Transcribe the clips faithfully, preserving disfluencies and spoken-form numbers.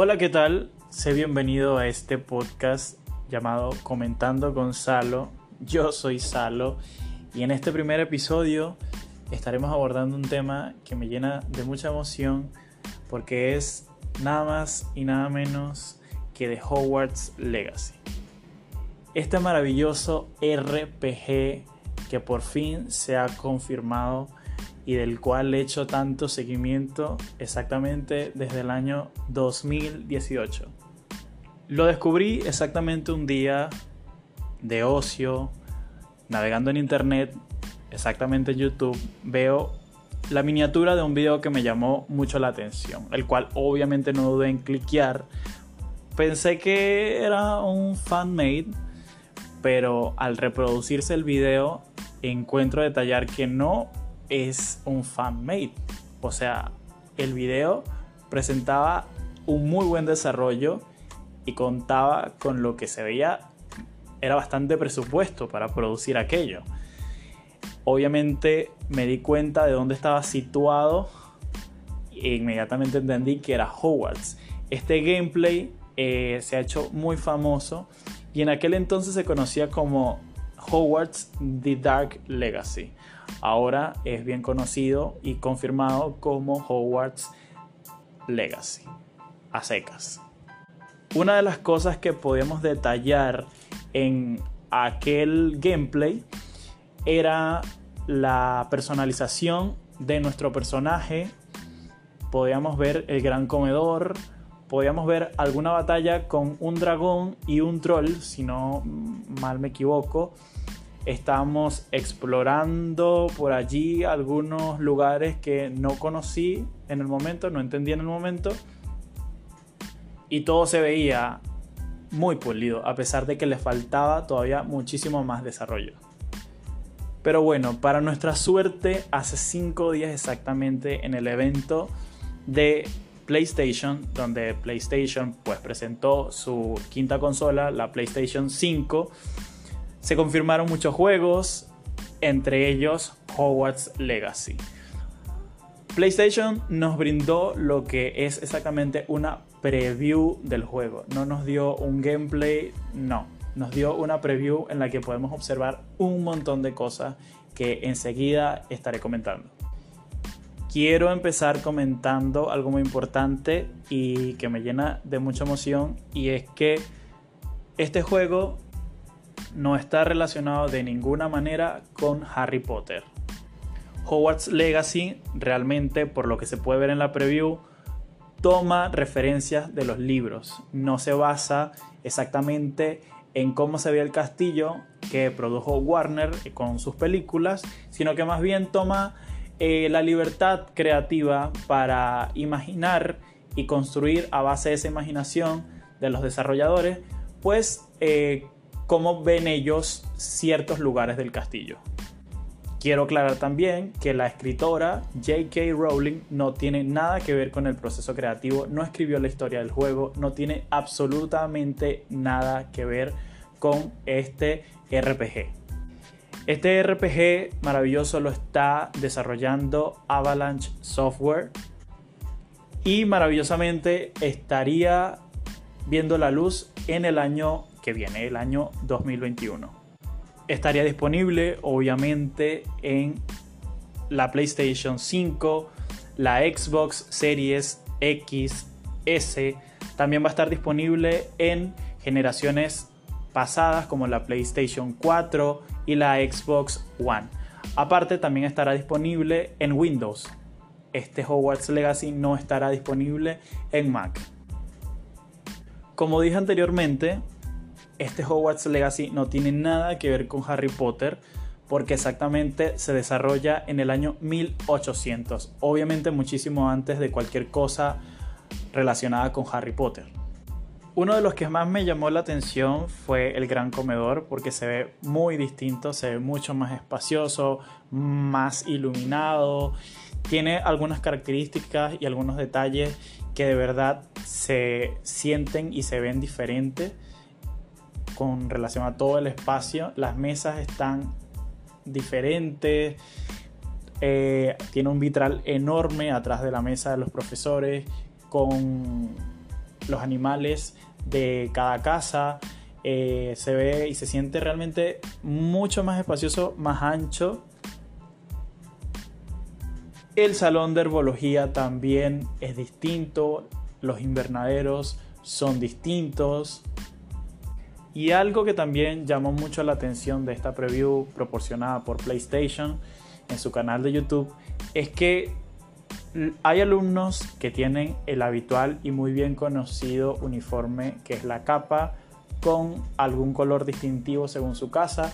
Hola, ¿qué tal? Sé bienvenido a este podcast llamado Comentando con Salo. Yo soy Salo y en este primer episodio estaremos abordando un tema que me llena de mucha emoción porque es nada más y nada menos que de Hogwarts Legacy. Este maravilloso R P G que por fin se ha confirmado y del cual he hecho tanto seguimiento exactamente desde el año dos mil dieciocho. Lo descubrí exactamente un día de ocio, navegando en internet, exactamente en YouTube, veo la miniatura de un video que me llamó mucho la atención, el cual obviamente no dudé en cliquear. Pensé que era un fan-made, pero al reproducirse el video encuentro detallar que no es un fan-made. O sea, el video presentaba un muy buen desarrollo y contaba con lo que se veía. Era bastante presupuesto para producir aquello. Obviamente me di cuenta de dónde estaba situado e inmediatamente entendí que era Hogwarts. Este gameplay eh, se ha hecho muy famoso y en aquel entonces se conocía como Hogwarts The Dark Legacy. Ahora es bien conocido y confirmado como Hogwarts Legacy, a secas. Una de las cosas que podíamos detallar en aquel gameplay era la personalización de nuestro personaje. Podíamos ver el gran comedor, podíamos ver alguna batalla con un dragón y un troll, si no mal me equivoco. Estábamos explorando por allí algunos lugares que no conocí en el momento, no entendí en el momento. Y todo se veía muy pulido, a pesar de que le faltaba todavía muchísimo más desarrollo. Pero bueno, para nuestra suerte, hace cinco días exactamente en el evento de PlayStation, donde PlayStation pues, presentó su quinta consola, la PlayStation cinco, se confirmaron muchos juegos, entre ellos Hogwarts Legacy. PlayStation nos brindó lo que es exactamente una preview del juego. No nos dio un gameplay, no. Nos dio una preview en la que podemos observar un montón de cosas que enseguida estaré comentando. Quiero empezar comentando algo muy importante y que me llena de mucha emoción, y es que este juego no está relacionado de ninguna manera con Harry Potter. Hogwarts Legacy realmente, por lo que se puede ver en la preview, toma referencias de los libros. No se basa exactamente en cómo se veía el castillo que produjo Warner con sus películas, sino que más bien toma eh, la libertad creativa para imaginar y construir a base de esa imaginación de los desarrolladores, pues eh, cómo ven ellos ciertos lugares del castillo. Quiero aclarar también que la escritora J K. Rowling no tiene nada que ver con el proceso creativo, no escribió la historia del juego, no tiene absolutamente nada que ver con este R P G. Este R P G maravilloso lo está desarrollando Avalanche Software y maravillosamente estaría viendo la luz en el año que viene, el año dos mil veintiuno. Estaría disponible obviamente en la PlayStation cinco, la Xbox Series X, S. También va a estar disponible en generaciones pasadas como la PlayStation cuatro y la Xbox One. Aparte también estará disponible en Windows. Este Hogwarts Legacy no estará disponible en Mac. Como dije anteriormente, este Hogwarts Legacy no tiene nada que ver con Harry Potter porque exactamente se desarrolla en el año mil ochocientos, obviamente muchísimo antes de cualquier cosa relacionada con Harry Potter. Uno de los que más me llamó la atención fue el gran comedor porque se ve muy distinto, se ve mucho más espacioso, más iluminado, tiene algunas características y algunos detalles que de verdad se sienten y se ven diferentes. Con relación a todo el espacio, las mesas están diferentes, eh, tiene un vitral enorme atrás de la mesa de los profesores, con los animales de cada casa. Eh, se ve y se siente realmente mucho más espacioso, más ancho. El salón de herbología también es distinto, los invernaderos son distintos. Y algo que también llamó mucho la atención de esta preview proporcionada por PlayStation en su canal de YouTube es que hay alumnos que tienen el habitual y muy bien conocido uniforme, que es la capa con algún color distintivo según su casa,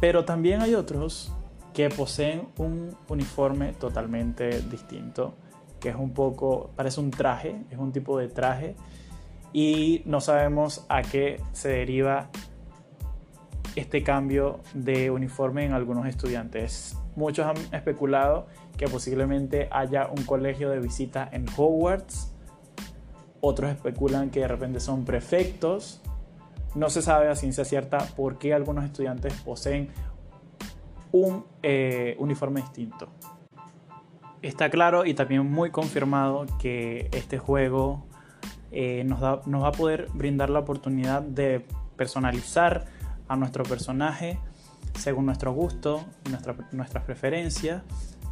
pero también hay otros que poseen un uniforme totalmente distinto, que es un poco, parece un traje, es un tipo de traje, y no sabemos a qué se deriva este cambio de uniforme en algunos estudiantes. Muchos han especulado que posiblemente haya un colegio de visita en Hogwarts. Otros especulan que de repente son prefectos. No se sabe a ciencia cierta por qué algunos estudiantes poseen un eh, uniforme distinto. Está claro y también muy confirmado que este juego eh, nos, da, nos va a poder brindar la oportunidad de personalizar a nuestro personaje según nuestro gusto, nuestra, nuestras preferencias.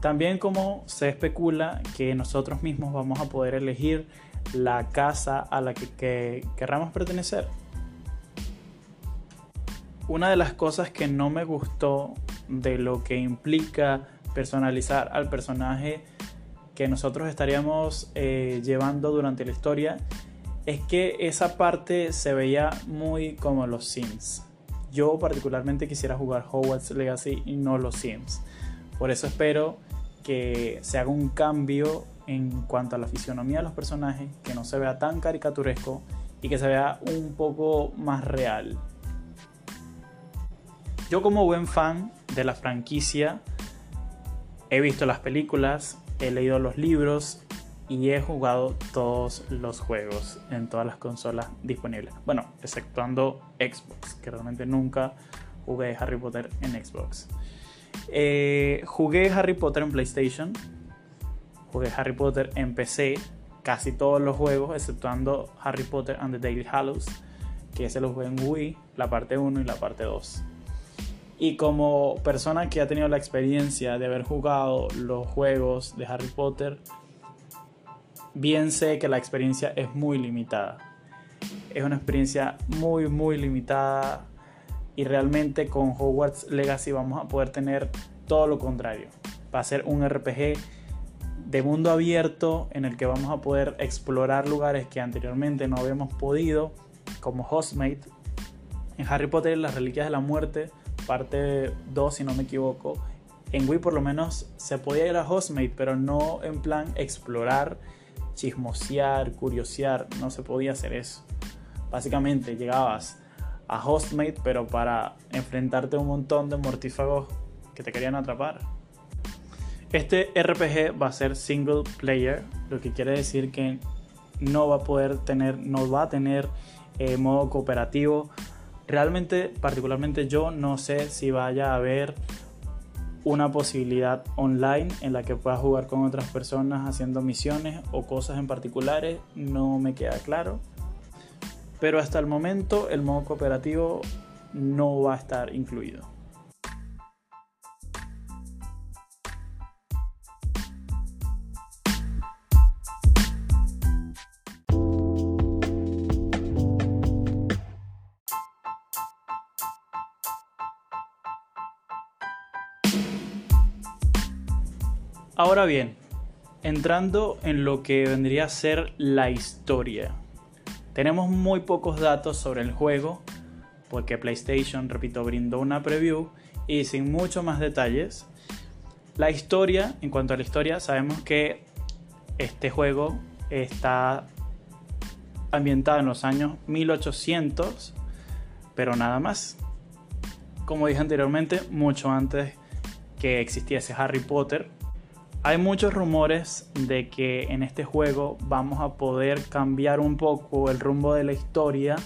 También, como se especula, que nosotros mismos vamos a poder elegir la casa a la que, que querramos pertenecer. Una de las cosas que no me gustó de lo que implica personalizar al personaje que nosotros estaríamos eh, llevando durante la historia es que esa parte se veía muy como los Sims. Yo particularmente quisiera jugar Hogwarts Legacy y no los Sims. Por eso espero que se haga un cambio en cuanto a la fisionomía de los personajes, que no se vea tan caricaturesco y que se vea un poco más real. Yo, como buen fan de la franquicia, he visto las películas, he leído los libros y he jugado todos los juegos en todas las consolas disponibles. Bueno, exceptuando Xbox, que realmente nunca jugué Harry Potter en Xbox. Eh, jugué Harry Potter en PlayStation. Jugué Harry Potter en P C, casi todos los juegos, exceptuando Harry Potter and the Daily Hallows, que se los jugué en Wii, la parte uno y la parte dos. Y como persona que ha tenido la experiencia de haber jugado los juegos de Harry Potter, bien sé que la experiencia es muy limitada. Es una experiencia muy, muy limitada, y realmente con Hogwarts Legacy vamos a poder tener todo lo contrario. Va a ser un R P G de mundo abierto en el que vamos a poder explorar lugares que anteriormente no habíamos podido, como Hogsmeade. En Harry Potter las Reliquias de la Muerte, parte dos si no me equivoco, en Wii por lo menos se podía ir a Hogsmeade, pero no en plan explorar, chismosear, curiosear, no se podía hacer eso. Básicamente llegabas a Hogsmeade pero para enfrentarte a un montón de mortífagos que te querían atrapar. Este R P G va a ser single player, lo que quiere decir que no va a poder tener, no va a tener eh, modo cooperativo. Realmente, particularmente yo no sé si vaya a haber una posibilidad online en la que puedas jugar con otras personas haciendo misiones o cosas en particulares, no me queda claro. Pero hasta el momento el modo cooperativo no va a estar incluido. Ahora bien, entrando en lo que vendría a ser la historia. Tenemos muy pocos datos sobre el juego, porque PlayStation, repito, brindó una preview y sin mucho más detalles. La historia, en cuanto a la historia, sabemos que este juego está ambientado en los años mil ochocientos, pero nada más. Como dije anteriormente, mucho antes que existiese Harry Potter. Hay muchos rumores de que en este juego vamos a poder cambiar un poco el rumbo de la historia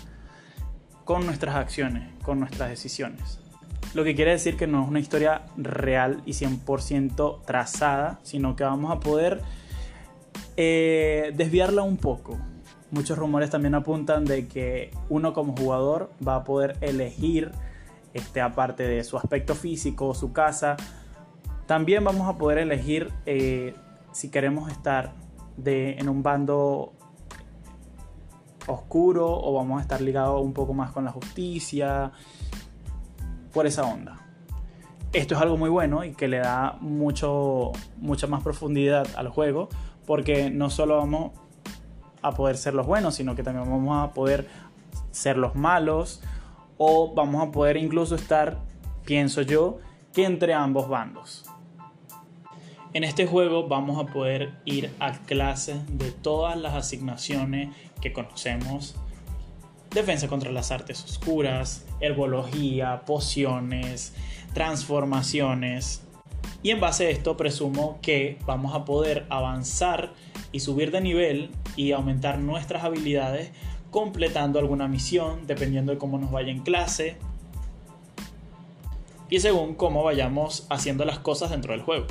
con nuestras acciones, con nuestras decisiones. Lo que quiere decir que no es una historia real y cien por ciento trazada, sino que vamos a poder eh, desviarla un poco. Muchos rumores también apuntan de que uno como jugador va a poder elegir, este, aparte de su aspecto físico, su casa, también vamos a poder elegir eh, si queremos estar de, en un bando oscuro o vamos a estar ligados un poco más con la justicia, por esa onda. Esto es algo muy bueno y que le da mucho, mucha más profundidad al juego, porque no solo vamos a poder ser los buenos, sino que también vamos a poder ser los malos, o vamos a poder incluso estar, pienso yo, que entre ambos bandos. En este juego vamos a poder ir a clases de todas las asignaciones que conocemos: defensa contra las artes oscuras, herbología, pociones, transformaciones. Y en base a esto presumo que vamos a poder avanzar y subir de nivel y aumentar nuestras habilidades completando alguna misión, dependiendo de cómo nos vaya en clase y según cómo vayamos haciendo las cosas dentro del juego.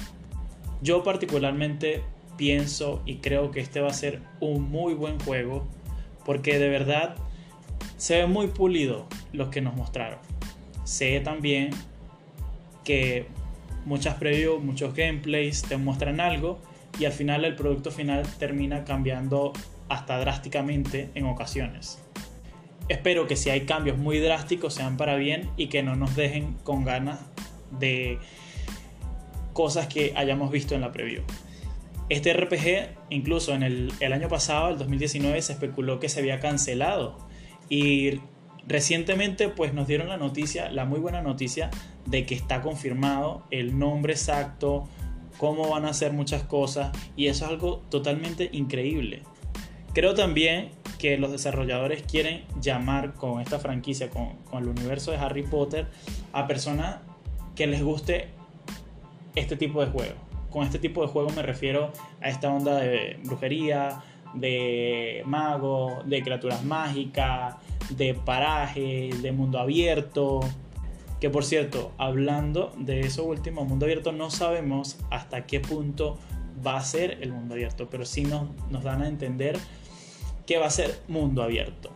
Yo particularmente pienso y creo que este va a ser un muy buen juego, porque de verdad se ve muy pulido lo que nos mostraron. Sé también que muchas previews, muchos gameplays te muestran algo y al final el producto final termina cambiando hasta drásticamente en ocasiones. Espero que si hay cambios muy drásticos sean para bien y que no nos dejen con ganas de cosas que hayamos visto en la preview. Este R P G, incluso en el, el año pasado, el dos mil diecinueve, se especuló que se había cancelado, y recientemente pues nos dieron la noticia, la muy buena noticia, de que está confirmado el nombre exacto, cómo van a hacer muchas cosas, y eso es algo totalmente increíble. Creo también que los desarrolladores quieren llamar con esta franquicia, con, con el universo de Harry Potter, a personas que les guste este tipo de juego. Con este tipo de juego me refiero a esta onda de brujería, de magos, de criaturas mágicas, de parajes, de mundo abierto. Que por cierto, hablando de eso último, mundo abierto, no sabemos hasta qué punto va a ser el mundo abierto, pero sí nos, nos dan a entender que va a ser mundo abierto.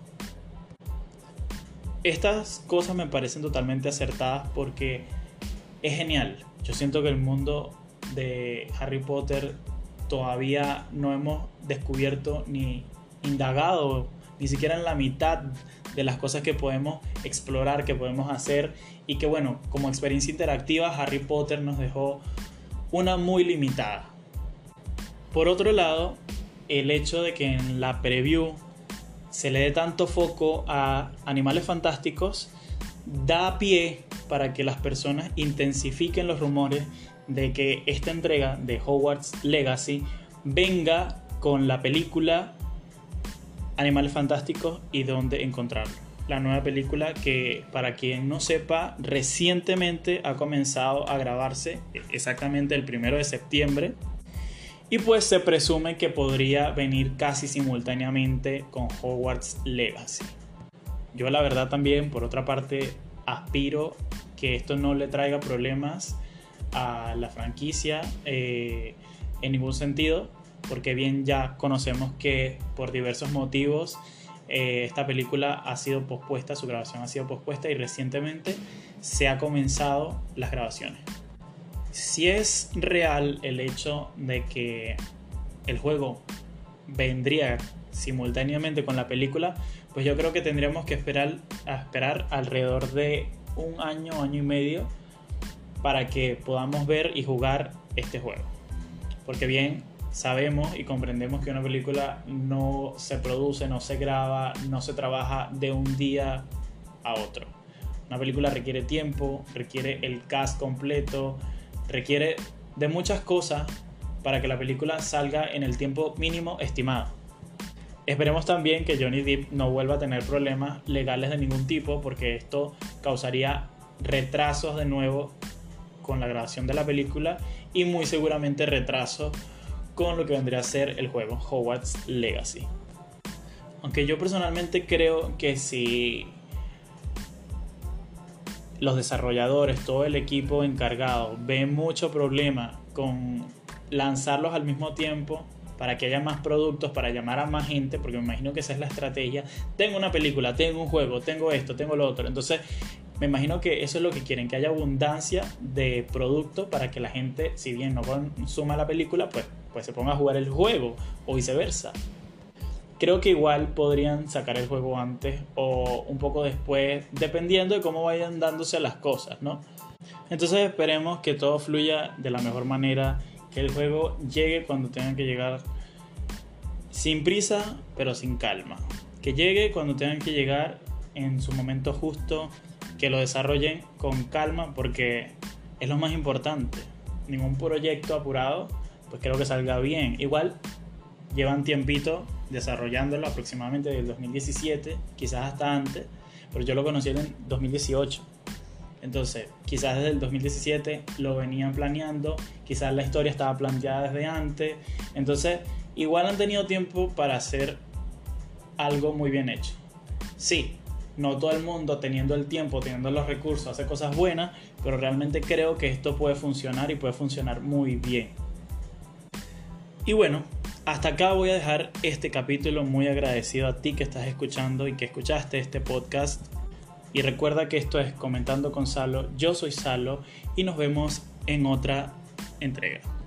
Estas cosas me parecen totalmente acertadas porque es genial. Yo siento que el mundo de Harry Potter todavía no hemos descubierto ni indagado, ni siquiera en la mitad de las cosas que podemos explorar, que podemos hacer, y que bueno, como experiencia interactiva Harry Potter nos dejó una muy limitada. Por otro lado, el hecho de que en la preview se le dé tanto foco a Animales Fantásticos da pie para que las personas intensifiquen los rumores de que esta entrega de Hogwarts Legacy venga con la película Animales Fantásticos y Dónde Encontrarlo. La nueva película que, para quien no sepa, recientemente ha comenzado a grabarse, exactamente el primero de septiembre. Y pues se presume que podría venir casi simultáneamente con Hogwarts Legacy. Yo la verdad también, por otra parte, aspiro que esto no le traiga problemas a la franquicia eh, en ningún sentido, porque bien ya conocemos que por diversos motivos eh, esta película ha sido pospuesta, su grabación ha sido pospuesta, y recientemente se ha comenzado las grabaciones. Si es real el hecho de que el juego vendría simultáneamente con la película, pues yo creo que tendríamos que esperar, a esperar alrededor de un año, año y medio para que podamos ver y jugar este juego. Porque bien sabemos y comprendemos que una película no se produce, no se graba, no se trabaja de un día a otro. Una película requiere tiempo, requiere el cast completo, requiere de muchas cosas para que la película salga en el tiempo mínimo estimado. Esperemos también que Johnny Depp no vuelva a tener problemas legales de ningún tipo, porque esto causaría retrasos de nuevo con la grabación de la película y muy seguramente retrasos con lo que vendría a ser el juego Hogwarts Legacy. Aunque yo personalmente creo que si los desarrolladores, todo el equipo encargado, ven mucho problema con lanzarlos al mismo tiempo, para que haya más productos, para llamar a más gente, porque me imagino que esa es la estrategia. Tengo una película, tengo un juego, tengo esto, tengo lo otro. Entonces, me imagino que eso es lo que quieren, que haya abundancia de producto para que la gente, si bien no consuma la película, pues, pues se ponga a jugar el juego o viceversa. Creo que igual podrían sacar el juego antes o un poco después, dependiendo de cómo vayan dándose las cosas, ¿no? Entonces esperemos que todo fluya de la mejor manera, que el juego llegue cuando tenga que llegar, sin prisa, pero sin calma. Que llegue cuando tengan que llegar, en su momento justo, que lo desarrollen con calma, porque es lo más importante. Ningún proyecto apurado, pues creo que salga bien. Igual llevan tiempito desarrollándolo, aproximadamente del dos mil diecisiete, quizás hasta antes, pero yo lo conocí en dos mil dieciocho. Entonces, quizás desde el dos mil diecisiete lo venían planeando, quizás la historia estaba planteada desde antes. Entonces, igual han tenido tiempo para hacer algo muy bien hecho. Sí, no todo el mundo teniendo el tiempo, teniendo los recursos, hace cosas buenas, pero realmente creo que esto puede funcionar y puede funcionar muy bien. Y bueno, hasta acá voy a dejar este capítulo. Muy agradecido a ti que estás escuchando y que escuchaste este podcast. Y recuerda que esto es Comentando con Salo. Yo soy Salo y nos vemos en otra entrega.